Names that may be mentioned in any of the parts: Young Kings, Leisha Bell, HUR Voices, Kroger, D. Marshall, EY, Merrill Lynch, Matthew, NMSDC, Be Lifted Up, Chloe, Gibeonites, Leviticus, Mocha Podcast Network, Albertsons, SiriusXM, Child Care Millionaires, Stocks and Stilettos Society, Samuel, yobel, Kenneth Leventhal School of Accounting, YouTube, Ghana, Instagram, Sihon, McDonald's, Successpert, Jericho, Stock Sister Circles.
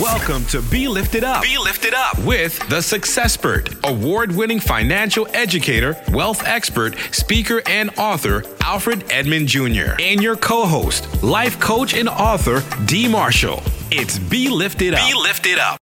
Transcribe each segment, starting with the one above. Welcome to Be Lifted Up. Be Lifted Up with the Successpert, award-winning financial educator, wealth expert, speaker, and author, Alfred Edmund Jr., and your co-host, life coach and author, D. Marshall. It's Be Lifted Up. Be Lifted Up.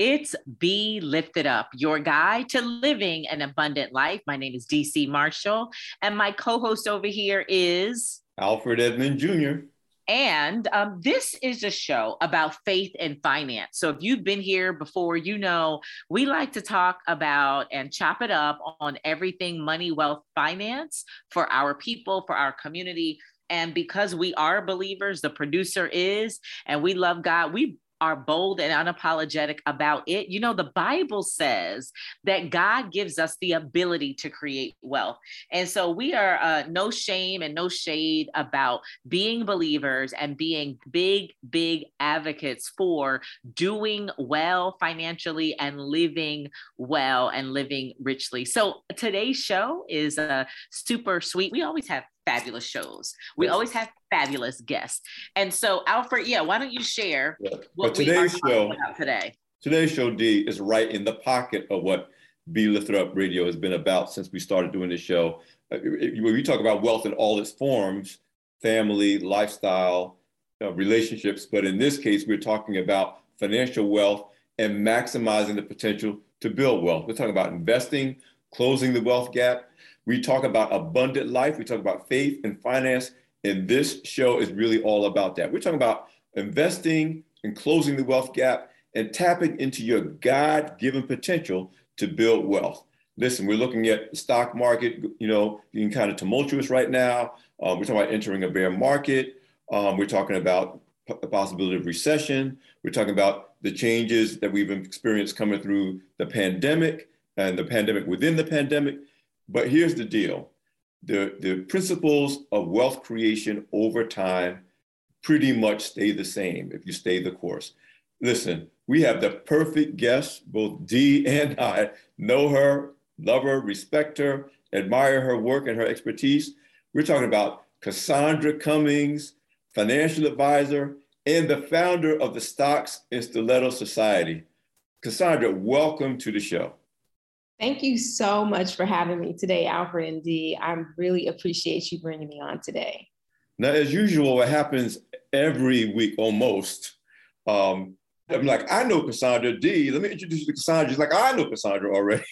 It's Be Lifted Up, your guide to living an abundant life. My name is D.C. Marshall, and my co-host over here is Alfred Edmund Jr. And this is a show about faith and finance. So if you've been here before, you know we like to talk about and chop it up on everything money, wealth, finance for our people, for our community. And because we are believers, the producer is, and we love God, we are bold and unapologetic about it. You know, the Bible says that God gives us the ability to create wealth. And so we are no shame and no shade about being believers and being big, big advocates for doing well financially and living well and living richly. So today's show is super sweet. We always have fabulous shows. We always have fabulous guests. And so, Alfred, why don't you share what today's show about today? Today's show, D, is right in the pocket of what Be Lifted Up Radio has been about since we started doing this show. When we talk about wealth in all its forms, family, lifestyle, relationships, but in this case, we're talking about financial wealth and maximizing the potential to build wealth. We're talking about investing, closing the wealth gap. We talk about abundant life. We talk about faith and finance. And this show is really all about that. We're talking about investing and closing the wealth gap and tapping into your God-given potential to build wealth. Listen, we're looking at the stock market, you know, being kind of tumultuous right now. We're talking about entering a bear market. We're talking about the possibility of recession. We're talking about the changes that we've experienced coming through the pandemic and the pandemic within the pandemic. But here's the deal. The principles of wealth creation over time pretty much stay the same if you stay the course. Listen, we have the perfect guest. Both Dee and I know her, love her, respect her, admire her work and her expertise. We're talking about Cassandra Cummings, financial advisor, and the founder of the Stocks and Stilettos Society. Cassandra, welcome to the show. Thank you so much for having me today, Alfred and Dee. I really appreciate you bringing me on today. Now, as usual, what happens every week almost, I'm like, I know Cassandra, Dee, let me introduce you to Cassandra. She's like, I know Cassandra already.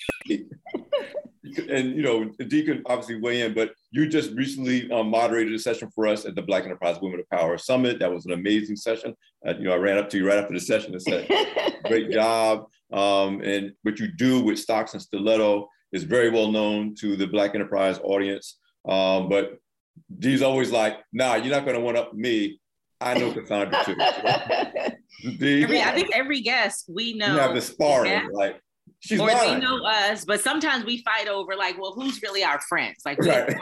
And, you know, Dee can obviously weigh in, but you just recently moderated a session for us at the Black Enterprise Women of Power Summit. That was an amazing session. You know, I ran up to you right after the session and said, great job. And what you do with Stocks and Stiletto is very well known to the Black Enterprise audience. But Dee's always like, nah, you're not going to one up me. I know Cassandra too. Dee, I think every guest we know. You have the sparring, like, she's or lying. They know us, but sometimes we fight over like, well, who's really our friends? Like, right.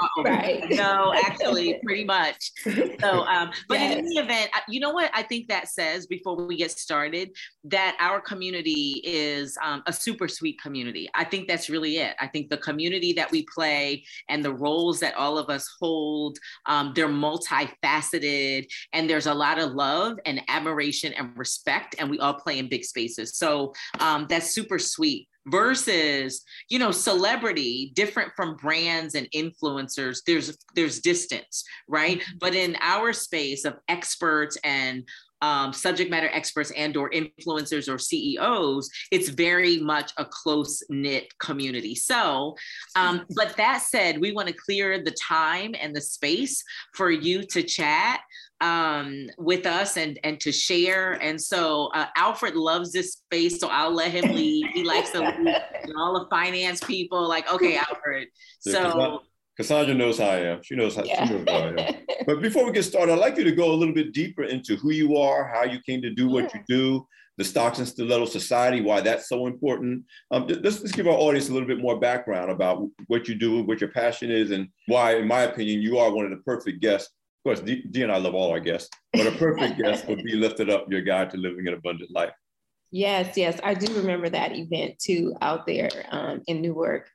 No, actually, pretty much. So, but yes. In any event, you know what I think that says before we get started, that our community is a super sweet community. I think that's really it. I think the community that we play and the roles that all of us hold, they're multifaceted, and there's a lot of love and admiration and respect, and we all play in big spaces. So that's super sweet. Versus, you know, celebrity, different from brands and influencers, there's distance, right? Mm-hmm. But in our space of experts and subject matter experts and or influencers or CEOs, it's very much a close-knit community. So, but that said, we want to clear the time and the space for you to chat with us and to share. And so Alfred loves this space, so I'll let him lead. He likes to lead and all the finance people. Like, okay, Alfred. So Cassandra knows how I am. She knows how, she knows how I am. But before we get started, I'd like you to go a little bit deeper into who you are, how you came to do what you do, the Stocks and Stilettos Society, why that's so important. Let's give our audience a little bit more background about what you do, what your passion is, and why, in my opinion, you are one of the perfect guests. Of course, Dee and I love all our guests, but a perfect guest would Be Lifted Up, your guide to living an abundant life. Yes. I do remember that event too out there in Newark.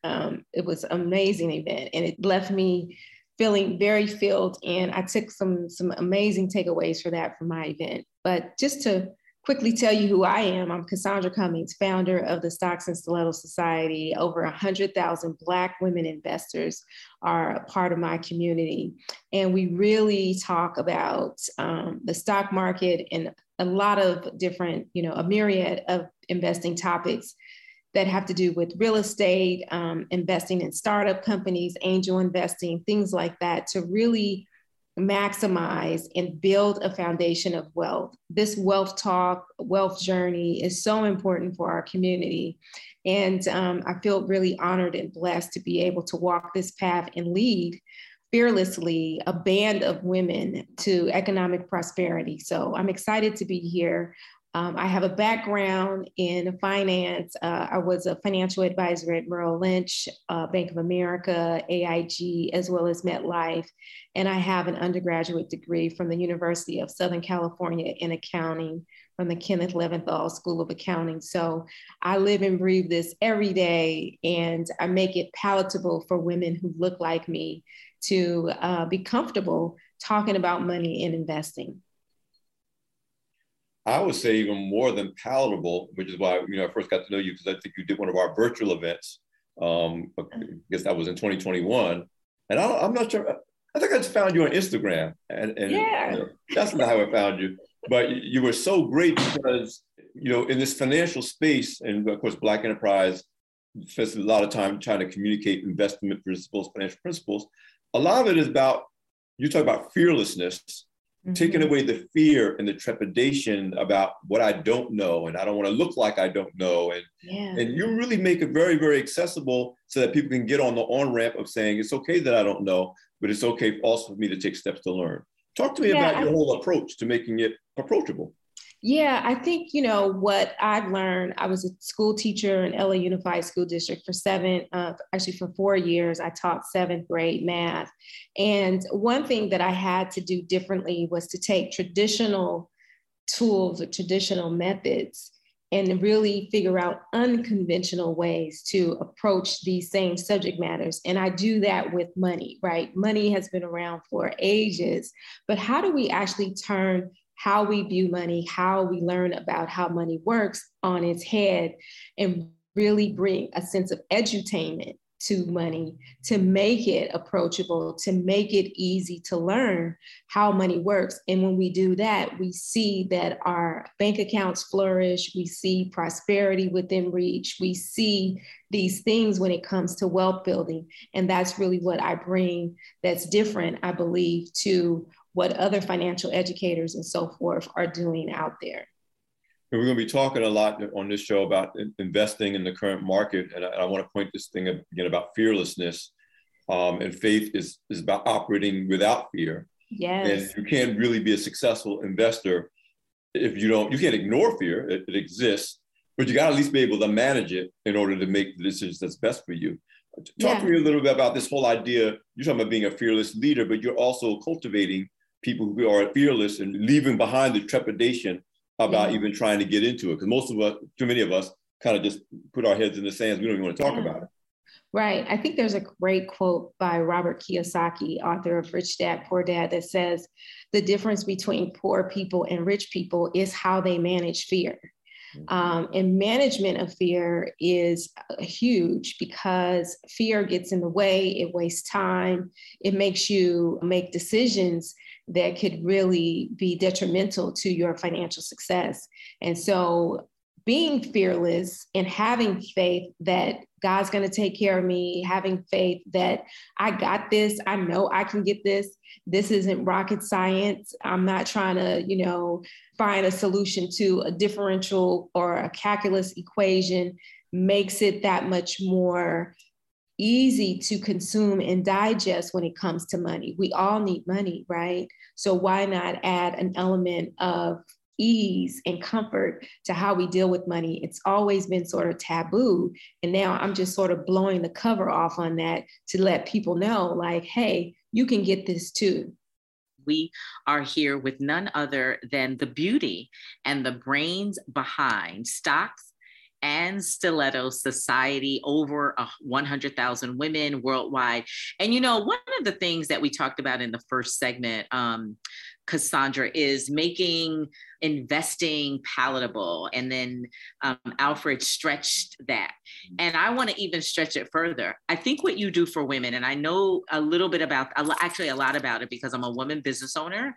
It was an amazing event, and it left me feeling very filled. And I took some amazing takeaways for that from my event. But just to quickly tell you who I am. I'm Cassandra Cummings, founder of the Stocks and Stilettos Society. Over 100,000 Black women investors are a part of my community. And we really talk about the stock market and a lot of different, a myriad of investing topics that have to do with real estate, investing in startup companies, angel investing, things like that, to really maximize and build a foundation of wealth. This wealth talk, wealth journey is so important for our community. And I feel really honored and blessed to be able to walk this path and lead fearlessly a band of women to economic prosperity. So I'm excited to be here. I have a background in finance. I was a financial advisor at Merrill Lynch, Bank of America, AIG, as well as MetLife. And I have an undergraduate degree from the University of Southern California in accounting from the Kenneth Leventhal School of Accounting. So I live and breathe this every day, and I make it palatable for women who look like me to be comfortable talking about money and investing. I would say even more than palatable, which is why I first got to know you, because I think you did one of our virtual events. I guess that was in 2021, and I'm not sure. I think I just found you on Instagram, and yeah. That's not how I found you. But you were so great because in this financial space, and of course, Black Enterprise spends a lot of time trying to communicate investment principles, financial principles. A lot of it is about, you talk about fearlessness. Mm-hmm. Taking away the fear and the trepidation about what I don't know, and I don't want to look like I don't know. And, and you really make it very, very accessible so that people can get on the on-ramp of saying, it's okay that I don't know, but it's okay also for me to take steps to learn. Talk to me about your whole approach to making it approachable. Yeah, I think, what I've learned, I was a school teacher in LA Unified School District for for 4 years. I taught 7th grade math. And one thing that I had to do differently was to take traditional tools or traditional methods and really figure out unconventional ways to approach these same subject matters. And I do that with money, right? Money has been around for ages, but how do we actually turn how we view money, how we learn about how money works on its head, and really bring a sense of edutainment to money to make it approachable, to make it easy to learn how money works. And when we do that, we see that our bank accounts flourish, we see prosperity within reach, we see these things when it comes to wealth building. And that's really what I bring that's different, I believe, to what other financial educators and so forth are doing out there. And we're going to be talking a lot on this show about investing in the current market. And I want to point this thing again about fearlessness. And faith is about operating without fear. Yes. And you can't really be a successful investor if you can't ignore fear. It exists, but you got to at least be able to manage it in order to make the decisions that's best for you. Talk to me a little bit about this whole idea. You're talking about being a fearless leader, but you're also cultivating people who are fearless and leaving behind the trepidation about even trying to get into it. Because most of us, too many of us, kind of just put our heads in the sands. We don't even want to talk about it. Right. I think there's a great quote by Robert Kiyosaki, author of Rich Dad, Poor Dad, that says, the difference between poor people and rich people is how they manage fear. And management of fear is huge because fear gets in the way, it wastes time, it makes you make decisions that could really be detrimental to your financial success. And so being fearless and having faith that God's going to take care of me, having faith that I got this, I know I can get this. This isn't rocket science. I'm not trying to, find a solution to a differential or a calculus equation, makes it that much more easy to consume and digest when it comes to money. We all need money, right? So why not add an element of ease and comfort to how we deal with money? It's always been sort of taboo. And now I'm just sort of blowing the cover off on that to let people know, like, hey, you can get this too. We are here with none other than the beauty and the brains behind Stocks and Stilettos Society, over 100,000 women worldwide. And one of the things that we talked about in the first segment Cassandra, is making investing palatable. And then Alfred stretched that. And I want to even stretch it further. I think what you do for women, and I know a little bit about, actually a lot about it because I'm a woman business owner,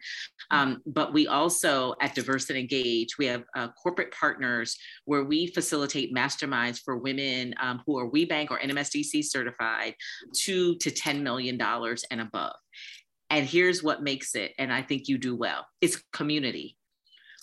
but we also at Diverse and Engage, we have corporate partners where we facilitate masterminds for women who are WeBank or NMSDC certified, to $10 million and above. And here's what makes it, and I think you do well, it's community.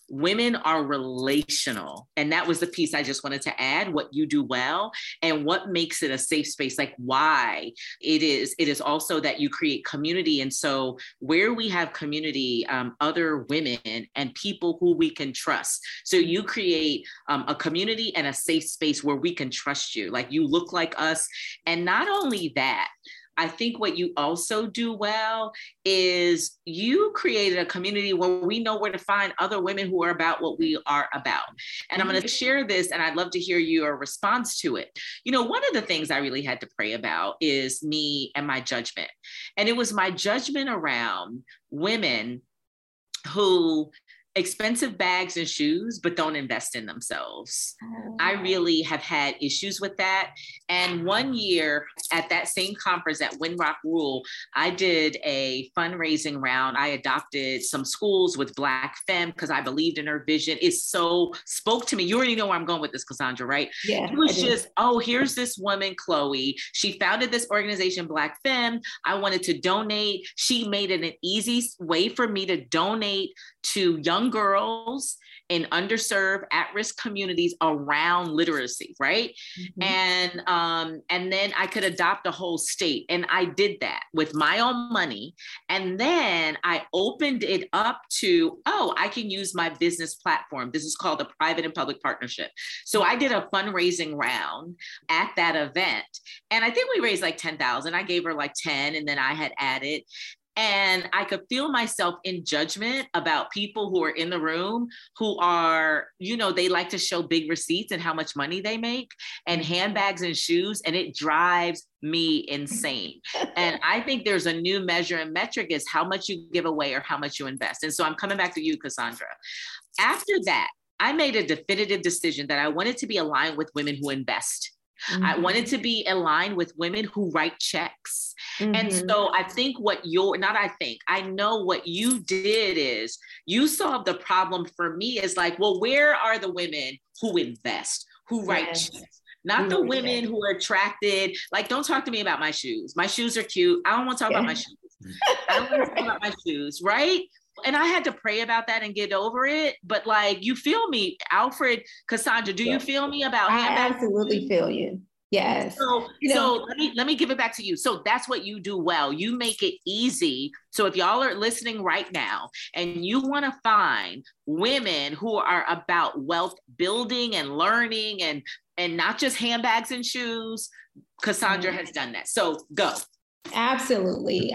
Women are relational. And that was the piece I just wanted to add, what you do well and what makes it a safe space, like why it is also that you create community. And so where we have community, other women and people who we can trust. So you create a community and a safe space where we can trust you, like you look like us. And not only that, I think what you also do well is you created a community where we know where to find other women who are about what we are about. And I'm going to share this, and I'd love to hear your response to it. You know, one of the things I really had to pray about is me and my judgment. And it was my judgment around women who expensive bags and shoes, but don't invest in themselves. I really have had issues with that. And one year at that same conference at Windrock Rule, I did a fundraising round. I adopted some schools with Black Femme because I believed in her vision. It so spoke to me. You already know where I'm going with this, Cassandra, right? Yeah. It was just, oh, here's this woman, Chloe. She founded this organization, Black Femme. I wanted to donate. She made it an easy way for me to donate to young girls in underserved, at-risk communities around literacy, right? Mm-hmm. And then I could adopt a whole state. And I did that with my own money. And then I opened it up to, oh, I can use my business platform. This is called a private and public partnership. So I did a fundraising round at that event. And I think we raised like 10,000. I gave her like 10, and then I had added. And I could feel myself in judgment about people who are in the room who are, you know, they like to show big receipts and how much money they make and handbags and shoes. And it drives me insane. And I think there's a new measure and metric is how much you give away or how much you invest. And so I'm coming back to you, Cassandra. After that, I made a definitive decision that I wanted to be aligned with women who invest. Mm-hmm. I wanted to be aligned with women who write checks. Mm-hmm. And so I think I know what you did is you solved the problem for me is like, well, where are the women who invest, who write checks? Not the women who are attracted. Like, don't talk to me about my shoes. My shoes are cute. I don't want to talk about my shoes. I don't want to talk about my shoes, right? And I had to pray about that and get over it. But like, you feel me, Alfred, Cassandra, do you feel me about handbags? I absolutely feel you. Yes. So let me give it back to you. So that's what you do well. You make it easy. So if y'all are listening right now and you want to find women who are about wealth building and learning and not just handbags and shoes, Cassandra has done that. So go. Absolutely.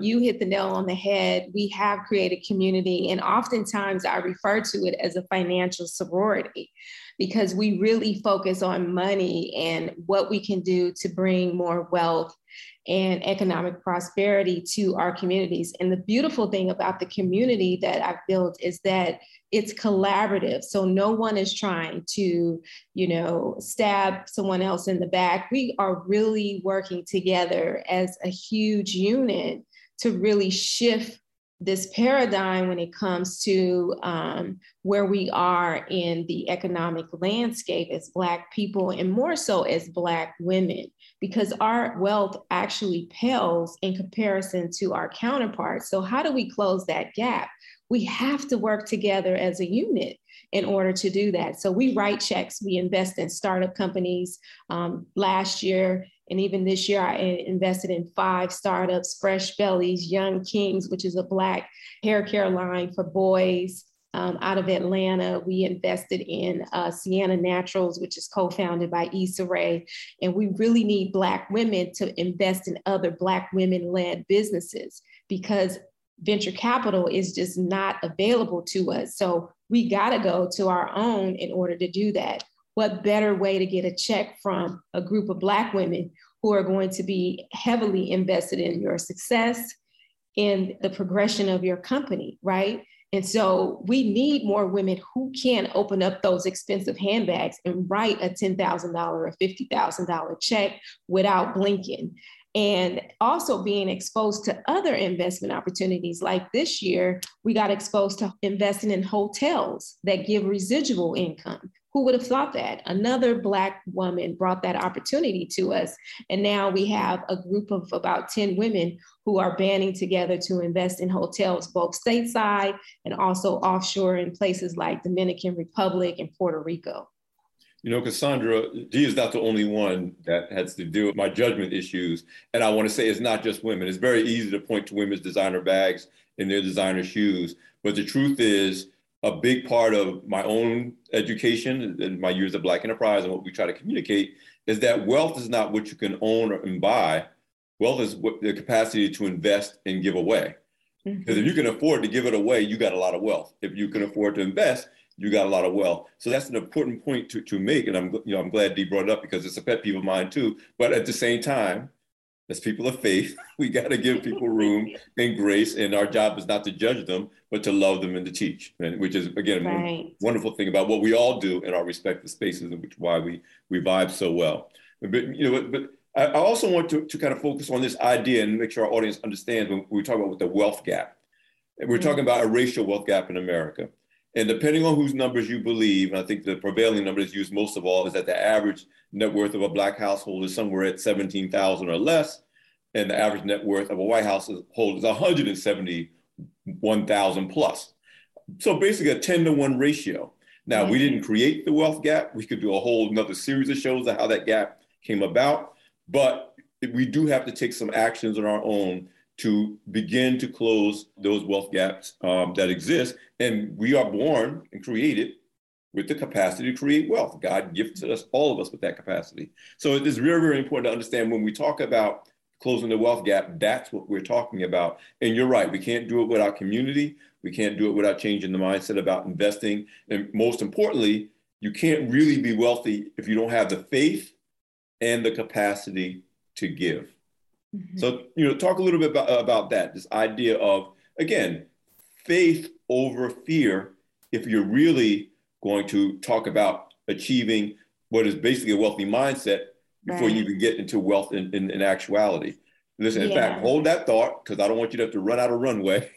You hit the nail on the head. We have created community, and oftentimes I refer to it as a financial sorority because we really focus on money and what we can do to bring more wealth and economic prosperity to our communities. And the beautiful thing about the community that I've built is that it's collaborative. So no one is trying to, you know, stab someone else in the back. We are really working together as a huge unit to really shift this paradigm when it comes to where we are in the economic landscape as Black people, and more so as Black women, because our wealth actually pales in comparison to our counterparts. So how do we close that gap? We have to work together as a unit in order to do that. So we write checks, we invest in startup companies. Last year, and even this year, I invested in 5 startups, Fresh Bellies, Young Kings, which is a Black hair care line for boys out of Atlanta. We invested in Sienna Naturals, which is co-founded by Issa Rae. And we really need Black women to invest in other Black women-led businesses because venture capital is just not available to us. So we got to go to our own in order to do that. What better way to get a check from a group of Black women who are going to be heavily invested in your success, in the progression of your company, right? And so we need more women who can open up those expensive handbags and write a $10,000 or $50,000 check without blinking. And also being exposed to other investment opportunities. Like this year, we got exposed to investing in hotels that give residual income. Who would have thought that? Another Black woman brought that opportunity to us. And now we have a group of about 10 women who are banding together to invest in hotels, both stateside and also offshore in places like Dominican Republic and Puerto Rico. You know, Cassandra, Dee is not the only one that has to deal with my judgment issues. And I want to say it's not just women. It's very easy to point to women's designer bags and their designer shoes. But the truth is, a big part of my own education and my years at Black Enterprise and what we try to communicate is that wealth is not what you can own and buy. Wealth is the capacity to invest and give away. Because if you can afford to give it away, you got a lot of wealth. If you can afford to invest, you got a lot of wealth. So that's an important point to make. And I'm glad Dee brought it up because it's a pet peeve of mine too. But at the same time, as people of faith, we got to give people room and grace. And our job is not to judge them, but to love them and to teach, and which is, again, a wonderful thing about what we all do in our respective spaces, and which is why we vibe so well. But, you know, but I also want to kind of focus on this idea and make sure our audience understands when we talk about the wealth gap. We're talking about a racial wealth gap in America. And depending on whose numbers you believe, and I think the prevailing number that's used most of all is that the average net worth of a Black household is somewhere at $17,000 or less, and the average net worth of a white household is $171,000 plus. So basically a 10-to-1 ratio. Now, we didn't create the wealth gap. We could do a whole another series of shows on how that gap came about, but we do have to take some actions on our own to begin to close those wealth gaps that exist. And we are born and created with the capacity to create wealth. God gifted us, all of us, with that capacity. So it is very, very important to understand when we talk about closing the wealth gap, that's what we're talking about. And you're right, we can't do it without community. We can't do it without changing the mindset about investing. And most importantly, you can't really be wealthy if you don't have the faith and the capacity to give. So, you know, talk a little bit about that, this idea of, again, faith over fear, if you're really going to talk about achieving what is basically a wealthy mindset before you even get into wealth in actuality. Listen, in fact, hold that thought, because I don't want you to have to run out of runway.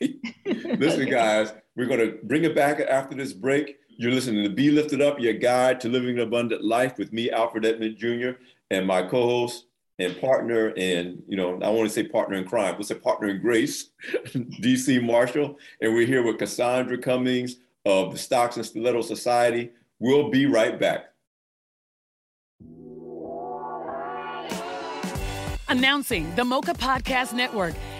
Listen, guys, we're going to bring it back after this break. You're listening to Be Lifted Up, your guide to living an abundant life with me, Alfred Edmund Jr., and my co-host and partner, and, you know, I want to say partner in crime, we'll say partner in grace, D.C. Marshall. And we're here with Cassandra Cummings of the Stocks and Stilettos Society. We'll be right back. Announcing the Mocha Podcast Network,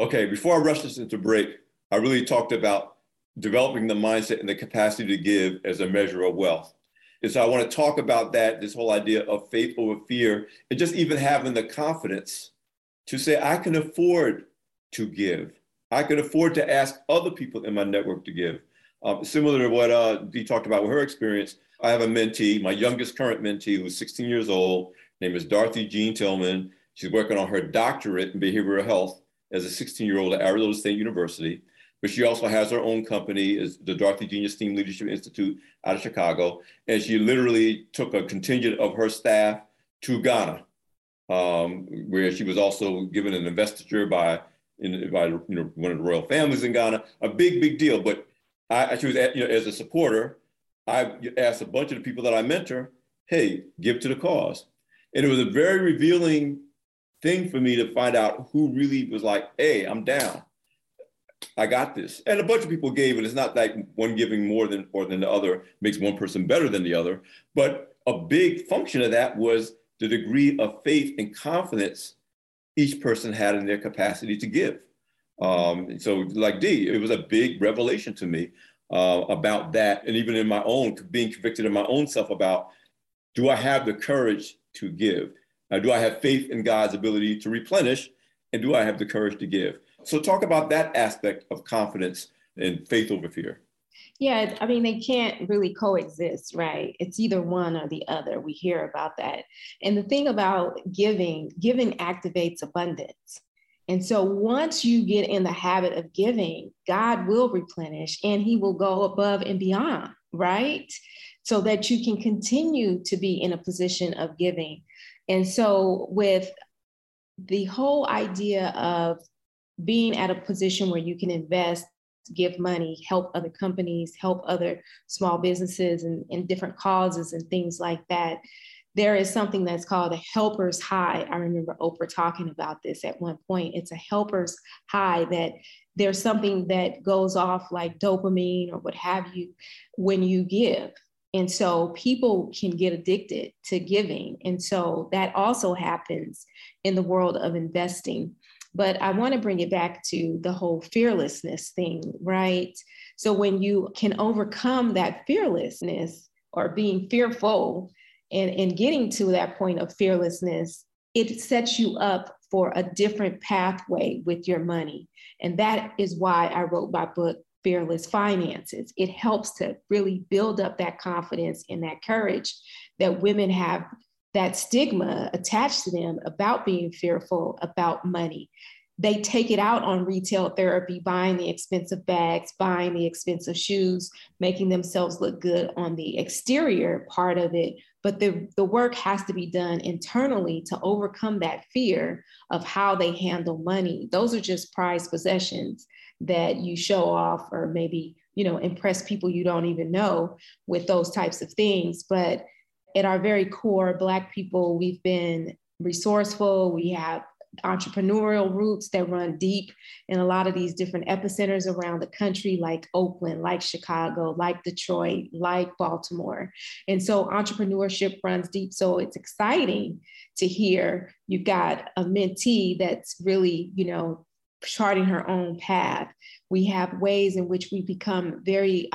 Okay, before I rush this into break, I really talked about developing the mindset and the capacity to give as a measure of wealth. And so I want to talk about that, this whole idea of faith over fear, and just even having the confidence to say, I can afford to give. I can afford to ask other people in my network to give. Similar to what Dee talked about with her experience, I have a mentee, my youngest current mentee, who's 16 years old. Her name is Dorothy Jean Tillman. She's working on her doctorate in behavioral health as a 16-year-old at Arizona State University, but she also has her own company, is the Dorothy Jean Esteemed Leadership Institute out of Chicago. And she literally took a contingent of her staff to Ghana, where she was also given an investiture by one of the royal families in Ghana. A big, big deal. But she was, as a supporter, I asked a bunch of the people that I mentor, hey, give to the cause. And it was a very revealing thing for me to find out who really was like, hey, I'm down. I got this. And a bunch of people gave, and it's not like one giving more than the other makes one person better than the other. But a big function of that was the degree of faith and confidence each person had in their capacity to give. So like Dee, it was a big revelation to me about that. And even in my own, being convicted in my own self about, do I have the courage to give? Do I have faith in God's ability to replenish? And do I have the courage to give? So talk about that aspect of confidence and faith over fear. Yeah, I mean, they can't really coexist, right? It's either one or the other. We hear about that. And the thing about giving activates abundance. And so once you get in the habit of giving, God will replenish and he will go above and beyond, right? So that you can continue to be in a position of giving. And so with the whole idea of being at a position where you can invest, give money, help other companies, help other small businesses and different causes and things like that, there is something that's called a helper's high. I remember Oprah talking about this at one point. It's a helper's high, that there's something that goes off like dopamine or what have you when you give. And so people can get addicted to giving. And so that also happens in the world of investing. But I want to bring it back to the whole fearlessness thing, right? So when you can overcome that fearlessness or being fearful and getting to that point of fearlessness, it sets you up for a different pathway with your money. And that is why I wrote my book, Fearless Finances. It helps to really build up that confidence and that courage that women have, that stigma attached to them about being fearful about money. They take it out on retail therapy, buying the expensive bags, buying the expensive shoes, making themselves look good on the exterior part of it. But the work has to be done internally to overcome that fear of how they handle money. Those are just prized possessions that you show off, or maybe, impress people you don't even know with those types of things. But at our very core, Black people, we've been resourceful. We have entrepreneurial roots that run deep in a lot of these different epicenters around the country, like Oakland, like Chicago, like Detroit, like Baltimore. And so entrepreneurship runs deep. So it's exciting to hear you've got a mentee that's really, charting her own path. We have ways in which we become very,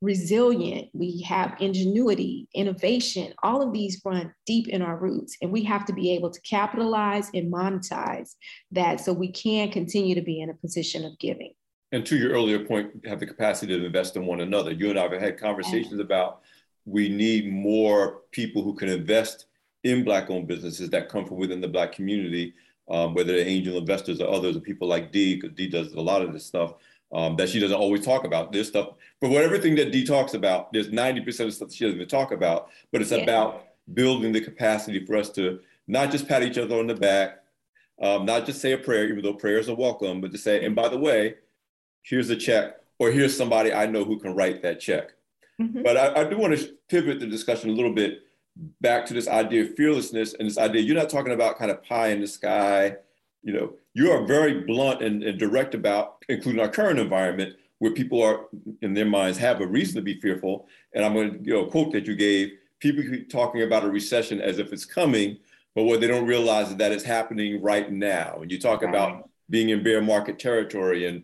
resilient. We have ingenuity, innovation, all of these run deep in our roots, and we have to be able to capitalize and monetize that so we can continue to be in a position of giving. And to your earlier point, have the capacity to invest in one another. You and I have had conversations about we need more people who can invest in Black-owned businesses that come from within the Black community, whether they're angel investors or others, or people like Dee, because Dee does a lot of this stuff that she doesn't always talk about. This stuff, but everything that Dee talks about, there's 90% of stuff she doesn't even talk about, but it's about building the capacity for us to not just pat each other on the back, not just say a prayer, even though prayers are welcome, but to say, and by the way, here's a check, or here's somebody I know who can write that check. Mm-hmm. But I do want to pivot the discussion a little bit back to this idea of fearlessness and this idea, you're not talking about kind of pie in the sky. You know, you are very blunt and direct about, including our current environment, where people are, in their minds, have a reason to be fearful. And I'm going to, you know, quote that you gave, people keep talking about a recession as if it's coming, but what they don't realize is that it's happening right now. And you talk about being in bear market territory and,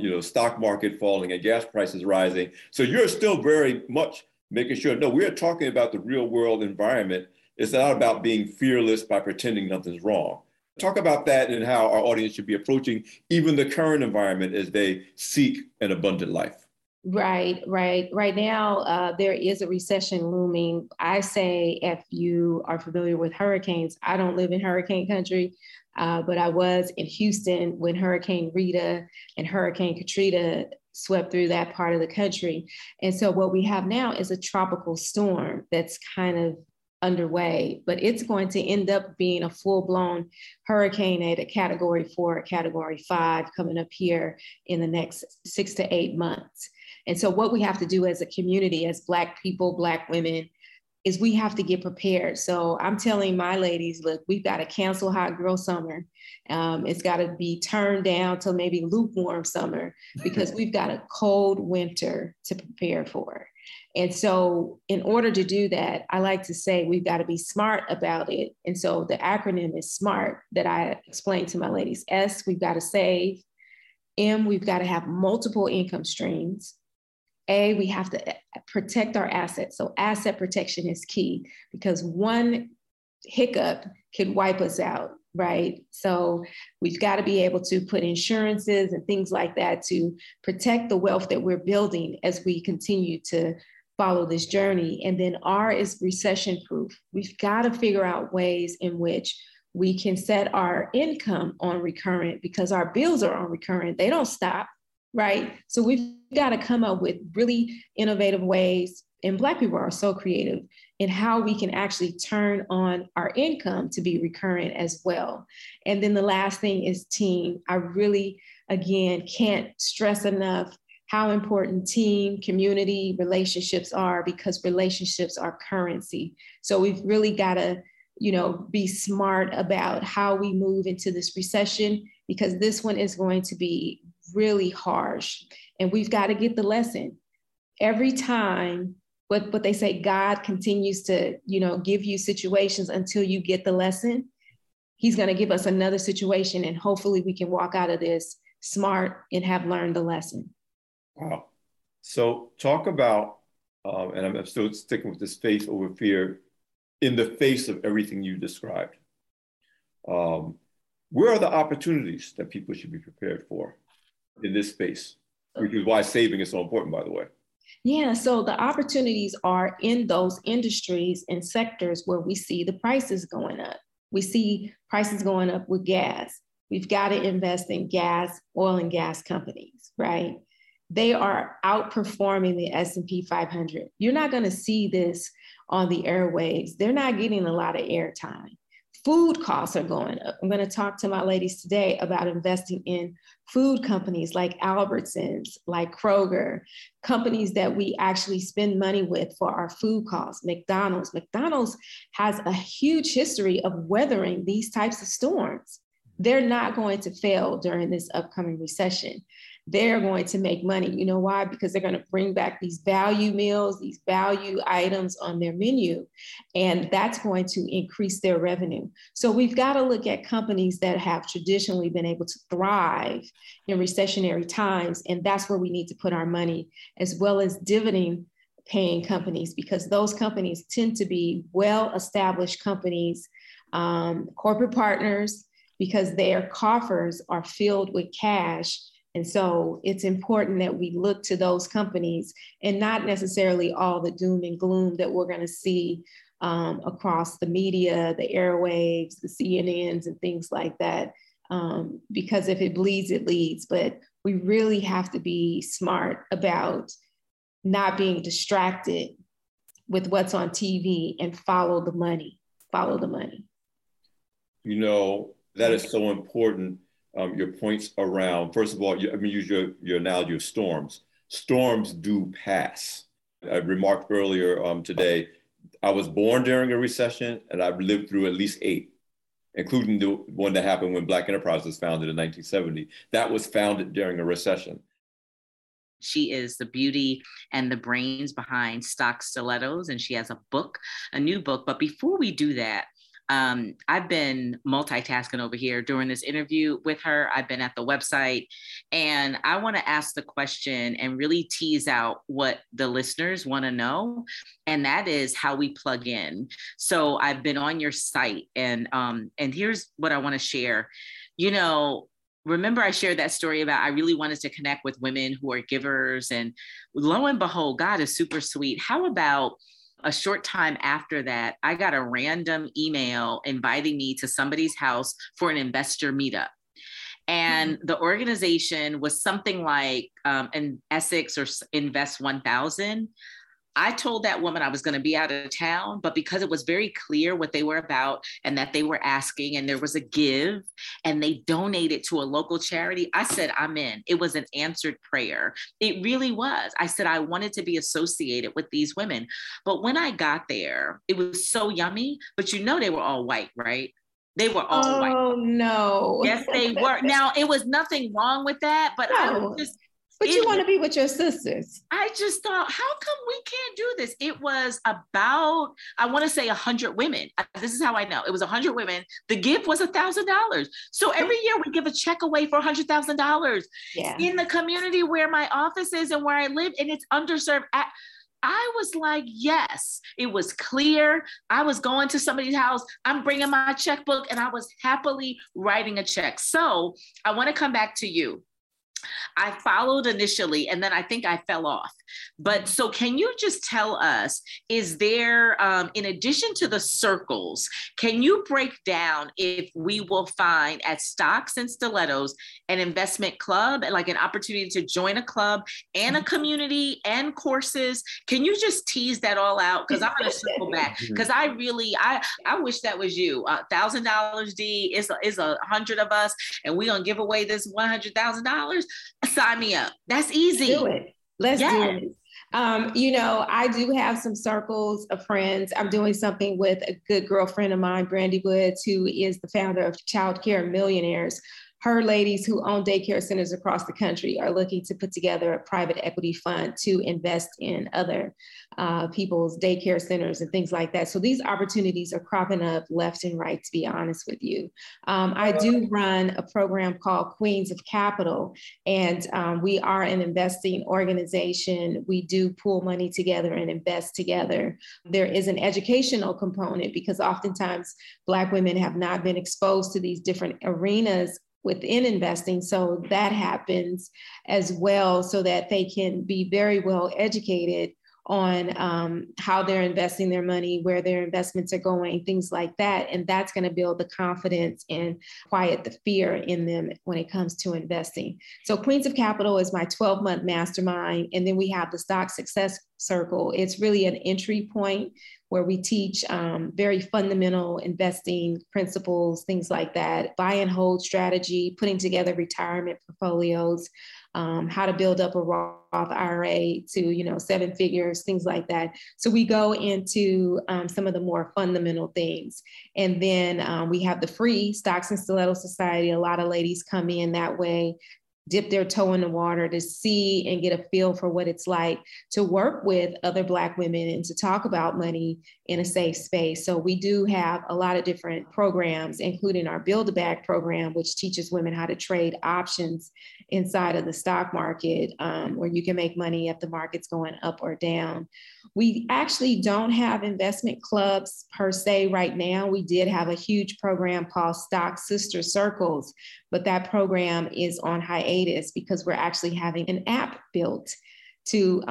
you know, stock market falling and gas prices rising. So you're still very much making sure, no, we're talking about the real world environment. It's not about being fearless by pretending nothing's wrong. Talk about that and how our audience should be approaching even the current environment as they seek an abundant life. Right. Right now, there is a recession looming. I say, if you are familiar with hurricanes, I don't live in hurricane country, but I was in Houston when Hurricane Rita and Hurricane Katrina swept through that part of the country. And so what we have now is a tropical storm that's kind of underway, but it's going to end up being a full-blown hurricane at a Category 4, Category 5 coming up here in the next 6 to 8 months. And so what we have to do as a community, as Black people, Black women, is we have to get prepared. So I'm telling my ladies, look, we've got to cancel hot girl summer. It's got to be turned down to maybe lukewarm summer, because we've got a cold winter to prepare for. And so in order to do that, I like to say we've got to be smart about it. And so the acronym is SMART that I explained to my ladies. S, we've got to save. M, we've got to have multiple income streams. A, we have to protect our assets. So asset protection is key, because one hiccup can wipe us out, right? So we've got to be able to put insurances and things like that to protect the wealth that we're building as we continue to follow this journey. And then R is recession proof. We've got to figure out ways in which we can set our income on recurrent, because our bills are on recurrent. They don't stop, right? So we've got to come up with really innovative ways, and Black people are so creative in how we can actually turn on our income to be recurrent as well. And then the last thing is team. I really, again, can't stress enough how important team, community, relationships are, because relationships are currency. So we've really got to, you know, be smart about how we move into this recession, because this one is going to be really harsh. And we've got to get the lesson. Every time, what they say, God continues to, you know, give you situations until you get the lesson. He's going to give us another situation, and hopefully we can walk out of this smart and have learned the lesson. Wow. So talk about, and I'm still sticking with this faith over fear in the face of everything you described. Where are the opportunities that people should be prepared for in this space? Which is why saving is so important, by the way. Yeah, so the opportunities are in those industries and sectors where we see the prices going up. We see prices going up with gas. We've got to invest in gas, oil and gas companies, right? They are outperforming the S&P 500. You're not going to see this on the airwaves. They're not getting a lot of airtime. Food costs are going up. I'm going to talk to my ladies today about investing in food companies like Albertsons, like Kroger, companies that we actually spend money with for our food costs. McDonald's. McDonald's has a huge history of weathering these types of storms. They're not going to fail during this upcoming recession. They're going to make money. You know why? Because they're going to bring back these value meals, these value items on their menu, and that's going to increase their revenue. So we've got to look at companies that have traditionally been able to thrive in recessionary times, and that's where we need to put our money, as well as dividend paying companies, because those companies tend to be well-established companies, corporate partners, because their coffers are filled with cash. And so it's important that we look to those companies and not necessarily all the doom and gloom that we're going to see across the media, the airwaves, the CNNs and things like that, because if it bleeds, it leads. But we really have to be smart about not being distracted with what's on TV and follow the money, You know, that is so important. Your points around, first of all, use your analogy of storms. Storms do pass. I remarked earlier today, I was born during a recession, and I've lived through at least 8, including the one that happened when Black Enterprise was founded in 1970. That was founded during a recession. She is the beauty and the brains behind Stocks and Stilettos, and she has a book, a new book. But before we do that, I've been multitasking over here during this interview with her. I've been at the website, and I want to ask the question and really tease out what the listeners want to know. And that is how we plug in. So I've been on your site, and here's what I want to share. You know, remember I shared that story about, I really wanted to connect with women who are givers, and lo and behold, God is super sweet. How about a short time after that, I got a random email inviting me to somebody's house for an investor meetup. And the organization was something like an Essex or Invest 1000. I told that woman I was going to be out of town, but because it was very clear what they were about and that they were asking, and there was a give, and they donated to a local charity, I said, I'm in. It was an answered prayer. It really was. I said, I wanted to be associated with these women. But when I got there, it was so yummy, but you know, they were all white, right? They were all white. Oh, no. Yes, they were. Now, it was nothing wrong with that, but I was just... But you want to be with your sisters. I just thought, how come we can't do this? It was about, I want to say 100 women. This is how I know. It was 100 women. The gift was $1,000. So every year we give a check away for $100,000 in the community where my office is and where I live, and it's underserved. I was like, yes, it was clear. I was going to somebody's house. I'm bringing my checkbook, and I was happily writing a check. So I want to come back to you. I followed initially, and then I think I fell off. But so can you just tell us, is there, in addition to the circles, can you break down if we will find at Stocks and Stilettos an investment club, like an opportunity to join a club and a community and courses? Can you just tease that all out? Because I'm going to circle back, because I really, I wish that was you. $1,000, D, it's 100 of us, and we're going to give away this $100,000. Sign me up. That's easy. Do it. Let's do it. You know, I do have some circles of friends. I'm doing something with a good girlfriend of mine, Brandy Woods, who is the founder of Child Care Millionaires. Her ladies who own daycare centers across the country are looking to put together a private equity fund to invest in other people's daycare centers and things like that. So these opportunities are cropping up left and right, to be honest with you. I do run a program called Queens of Capital, and we are an investing organization. We do pool money together and invest together. There is an educational component because oftentimes Black women have not been exposed to these different arenas within investing. So that happens as well, so that they can be very well educated on how they're investing their money, where their investments are going, things like that. And that's going to build the confidence and quiet the fear in them when it comes to investing. So Queens of Capital is my 12-month mastermind. And then we have the Stock Success Circle. It's really an entry point where we teach very fundamental investing principles, things like that, buy and hold strategy, putting together retirement portfolios, how to build up a Roth IRA to, you know, 7 figures, things like that. So we go into some of the more fundamental things. And then we have the free Stocks and Stilettos Society. A lot of ladies come in that way, dip their toe in the water to see and get a feel for what it's like to work with other Black women and to talk about money in a safe space. So we do have a lot of different programs, including our Build-A-Bag program, which teaches women how to trade options inside of the stock market, where you can make money if the market's going up or down. We actually don't have investment clubs per se right now. We did have a huge program called Stock Sister Circles, but that program is on hiatus because we're actually having an app built to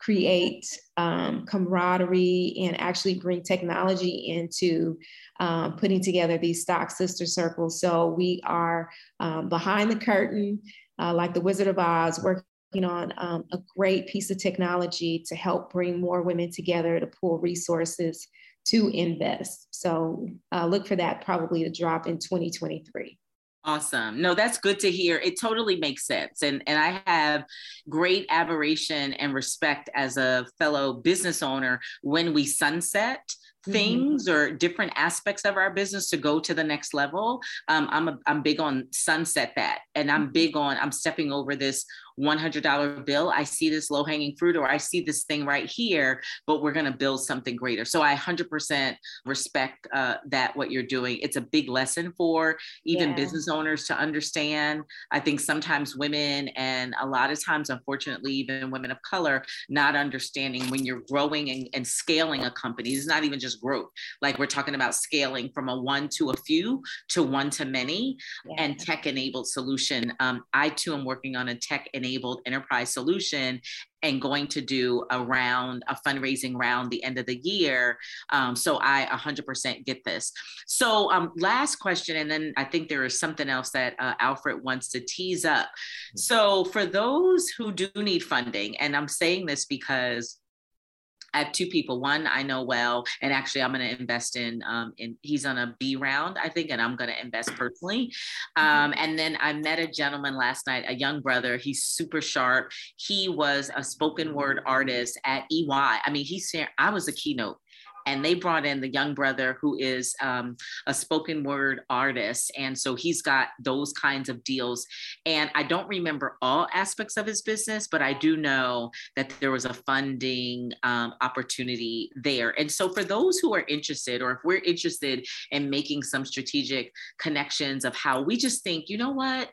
create camaraderie and actually bring technology into putting together these Stock Sister Circles. So we are behind the curtain, like the Wizard of Oz, working on a great piece of technology to help bring more women together to pool resources to invest. So look for that probably to drop in 2023. Awesome. No, that's good to hear. It totally makes sense. And I have great admiration and respect as a fellow business owner when we sunset things or different aspects of our business to go to the next level. I'm big on sunset that, and I'm big on, I'm stepping over this $100 bill. I see this low hanging fruit, or I see this thing right here, but we're going to build something greater. So I 100% respect that what you're doing. It's a big lesson for even business owners to understand. I think sometimes women, and a lot of times, unfortunately, even women of color, not understanding when you're growing and scaling a company. It's not even just growth. Like we're talking about scaling from a one to a few to one to many and tech enabled solution. I too am working on a tech enabled enterprise solution and going to do a fundraising round the end of the year. So I 100% get this. So last question, and then I think there is something else that Alfred wants to tease up. So for those who do need funding, and I'm saying this because I have two people. One I know well, and actually I'm going to invest in he's on a B round, I think, and I'm going to invest personally. And then I met a gentleman last night, a young brother. He's super sharp. He was a spoken word artist at EY. I mean, I was a keynote. And they brought in the young brother who is a spoken word artist. And so he's got those kinds of deals. And I don't remember all aspects of his business, but I do know that there was a funding opportunity there. And so for those who are interested, or if we're interested in making some strategic connections of how we just think, you know what?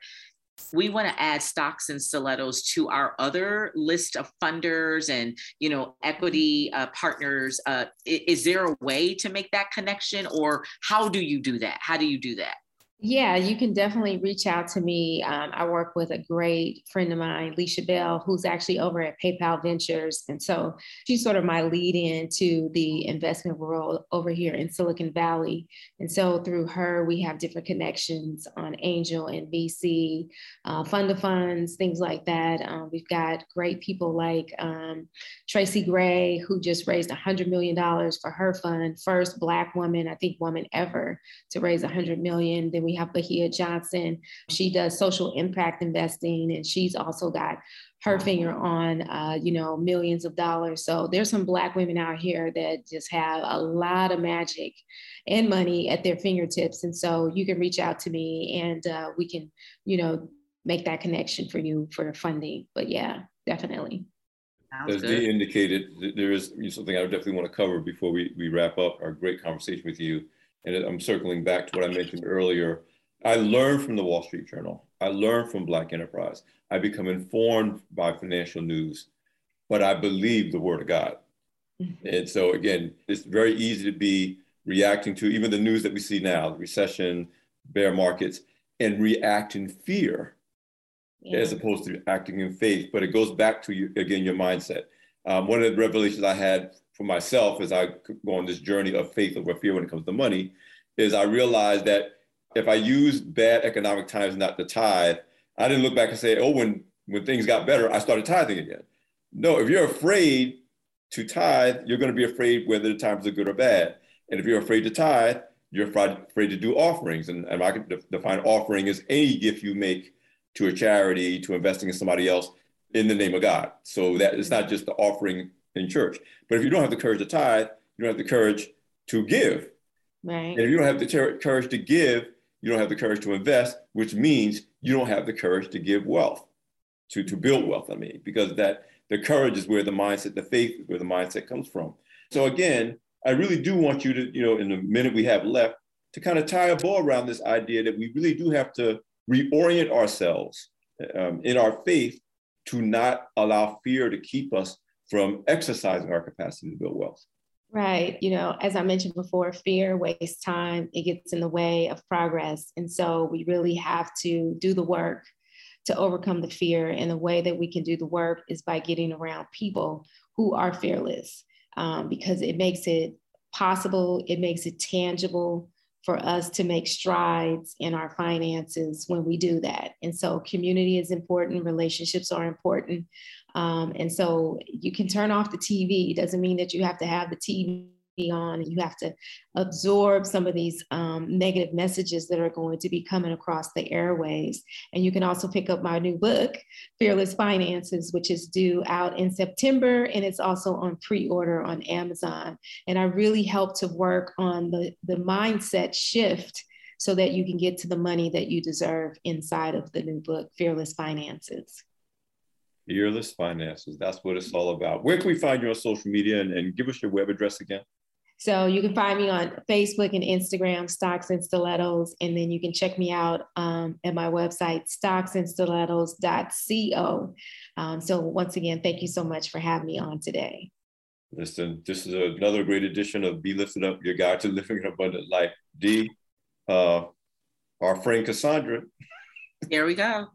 We want to add Stocks and Stilettos to our other list of funders and, you know, equity partners. Is there a way to make that connection, or how do you do that? How do you do that? Yeah, you can definitely reach out to me. I work with a great friend of mine, Leisha Bell, who's actually over at PayPal Ventures. And so she's sort of my lead in to the investment world over here in Silicon Valley. And so through her, we have different connections on angel and VC, fund of funds, things like that. We've got great people like Tracy Gray, who just raised $100 million for her fund. First Black woman, I think woman ever to raise $100 million. Then we have Bahia Johnson. She does social impact investing, and she's also got her finger on, millions of dollars. So there's some Black women out here that just have a lot of magic and money at their fingertips. And so you can reach out to me, and we can, make that connection for you for funding. But yeah, definitely. As Dee indicated, there is something I would definitely want to cover before we wrap up our great conversation with you. And I'm circling back to what I mentioned earlier. I learn from the Wall Street Journal. I learn from Black Enterprise. I become informed by financial news, but I believe the word of God. And so again, it's very easy to be reacting to even the news that we see now, the recession, bear markets, and react in fear as opposed to acting in faith. But it goes back to, your mindset. One of the revelations I had for myself as I go on this journey of faith over fear when it comes to money is I realized that if I used bad economic times not to tithe, I didn't look back and say, when things got better, I started tithing again. No, if you're afraid to tithe, you're going to be afraid whether the times are good or bad. And if you're afraid to tithe, you're afraid to do offerings. And I could define offering as any gift you make to a charity, to investing in somebody else in the name of God. So that it's not just the offering in church. But if you don't have the courage to tithe, you don't have the courage to give. Right. And if you don't have the courage to give, you don't have the courage to invest, which means you don't have the courage to give wealth, to build wealth, because the courage is where the mindset, the faith is where the mindset comes from. So again, I really do want you to, in the minute we have left, to kind of tie a bow around this idea that we really do have to reorient ourselves in our faith to not allow fear to keep us from exercising our capacity to build wealth. Right. As I mentioned before, fear wastes time. It gets in the way of progress. And so we really have to do the work to overcome the fear. And the way that we can do the work is by getting around people who are fearless, because it makes it possible. It makes it tangible for us to make strides in our finances when we do that. And so community is important. Relationships are important. And so you can turn off the TV. It doesn't mean that you have to have the TV on, and you have to absorb some of these negative messages that are going to be coming across the airwaves. And you can also pick up my new book, Fearless Finances, which is due out in September, and it's also on pre-order on Amazon. And I really help to work on the mindset shift so that you can get to the money that you deserve inside of the new book, Fearless Finances. Fearless Finances, that's what it's all about. Where can we find you on social media, and give us your web address again? So you can find me on Facebook and Instagram, Stocks and Stilettos, and then you can check me out at my website, stocksandstilettos.co. So once again, thank you so much for having me on today. Listen, this is another great edition of Be Lifted Up, your guide to living an abundant life. Dee, our friend Cassandra. Here we go.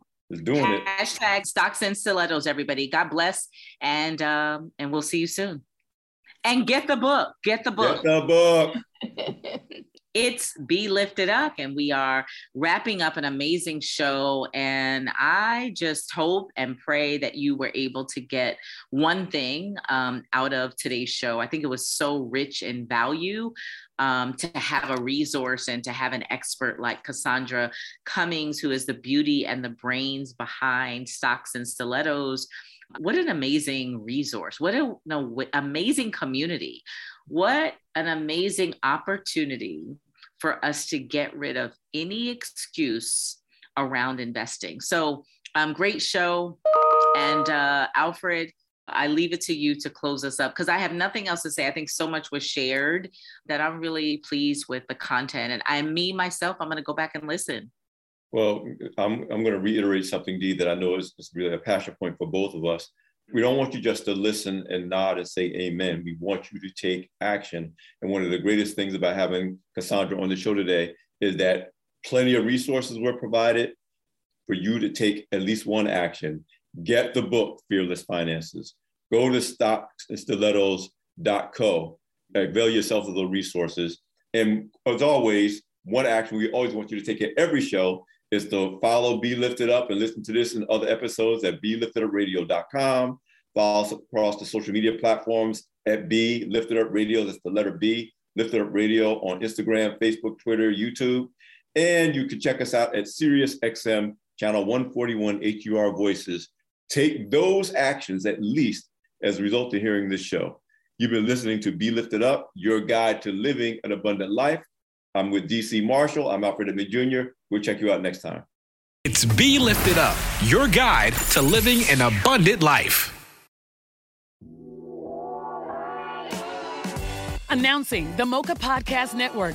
Doing it. Hashtag Stocks and Stilettos, everybody. God bless, and we'll see you soon. And get the book. Get the book. Get the book. It's Be Lifted Up, and we are wrapping up an amazing show. And I just hope and pray that you were able to get one thing out of today's show. I think it was so rich in value. To have a resource and to have an expert like Cassandra Cummings, who is the beauty and the brains behind Stocks and Stilettos. What an amazing resource. What an amazing community. What an amazing opportunity for us to get rid of any excuse around investing. So great show. And Alfred, I leave it to you to close us up, because I have nothing else to say. I think so much was shared that I'm really pleased with the content. And I'm going to go back and listen. Well, I'm going to reiterate something, Dee, that I know is really a passion point for both of us. We don't want you just to listen and nod and say amen. We want you to take action. And one of the greatest things about having Cassandra on the show today is that plenty of resources were provided for you to take at least one action. Get the book, Fearless Finances. Go to stocksandstilettos.co. Avail yourself of the resources. And as always, one action we always want you to take at every show is to follow Be Lifted Up and listen to this and other episodes at beliftedupradio.com. Follow us across the social media platforms at Be Lifted Up Radio. That's the letter B, Lifted Up Radio on Instagram, Facebook, Twitter, YouTube. And you can check us out at SiriusXM channel 141 HUR Voices. Take those actions, at least as a result of hearing this show. You've been listening to Be Lifted Up, your guide to living an abundant life. I'm with D.C. Marshall. I'm Alfred Edmund Jr. We'll check you out next time. It's Be Lifted Up, your guide to living an abundant life. Announcing the Mocha Podcast Network,